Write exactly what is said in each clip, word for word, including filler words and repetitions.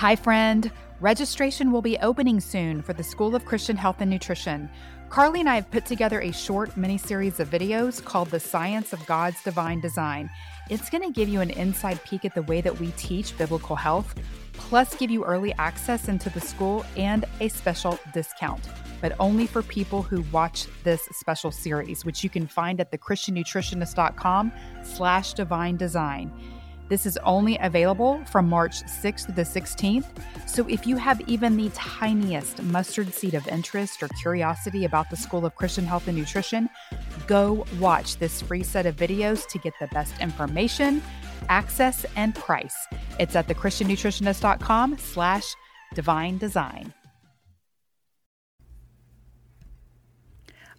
Hi, friend. Registration will be opening soon for the School of Christian Health and Nutrition. Carly and I have put together a short mini-series of videos called The Science of God's Divine Design. It's going to give you an inside peek at the way that we teach biblical health, plus give you early access into the school and a special discount, but only for people who watch this special series, which you can find at the christian nutritionist dot com slash divine design. This is only available from March sixth to the sixteenth, so if you have even the tiniest mustard seed of interest or curiosity about the School of Christian Health and Nutrition, go watch this free set of videos to get the best information, access, and price. It's at the christian nutritionist dot com slash divine design.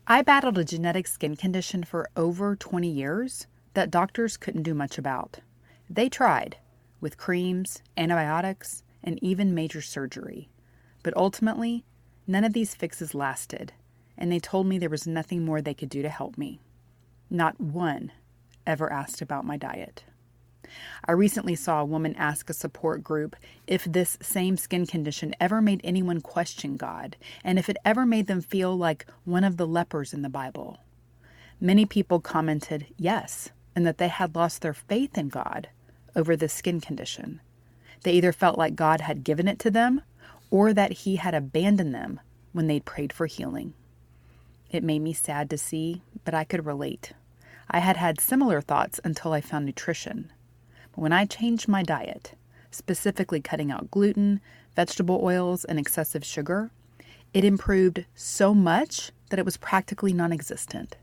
I battled a genetic skin condition for over twenty years that doctors couldn't do much about. They tried, with creams, antibiotics, and even major surgery. But ultimately, none of these fixes lasted, and they told me there was nothing more they could do to help me. Not one ever asked about my diet. I recently saw a woman ask a support group if this same skin condition ever made anyone question God, and if it ever made them feel like one of the lepers in the Bible. Many people commented yes, and that they had lost their faith in God over this skin condition. They either felt like God had given it to them or that he had abandoned them when they prayed for healing. It made me sad to see, but I could relate. I had had similar thoughts until I found nutrition. But when I changed my diet, specifically cutting out gluten, vegetable oils, and excessive sugar, it improved so much that it was practically non-existent.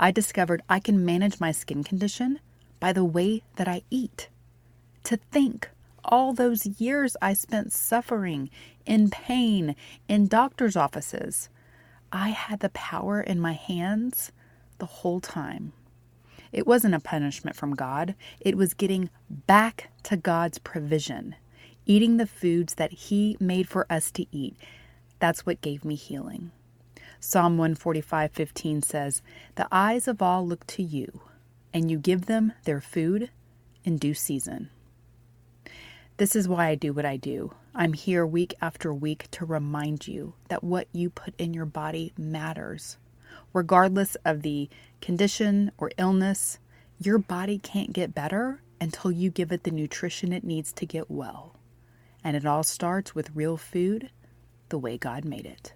I discovered I can manage my skin condition by the way that I eat. To think all those years I spent suffering, in pain, in doctor's offices, I had the power in my hands the whole time. It wasn't a punishment from God. It was getting back to God's provision, eating the foods that he made for us to eat. That's what gave me healing. Psalm one forty-five fifteen says, "The eyes of all look to you, and you give them their food in due season." This is why I do what I do. I'm here week after week to remind you that what you put in your body matters. Regardless of the condition or illness, your body can't get better until you give it the nutrition it needs to get well. And it all starts with real food, the way God made it.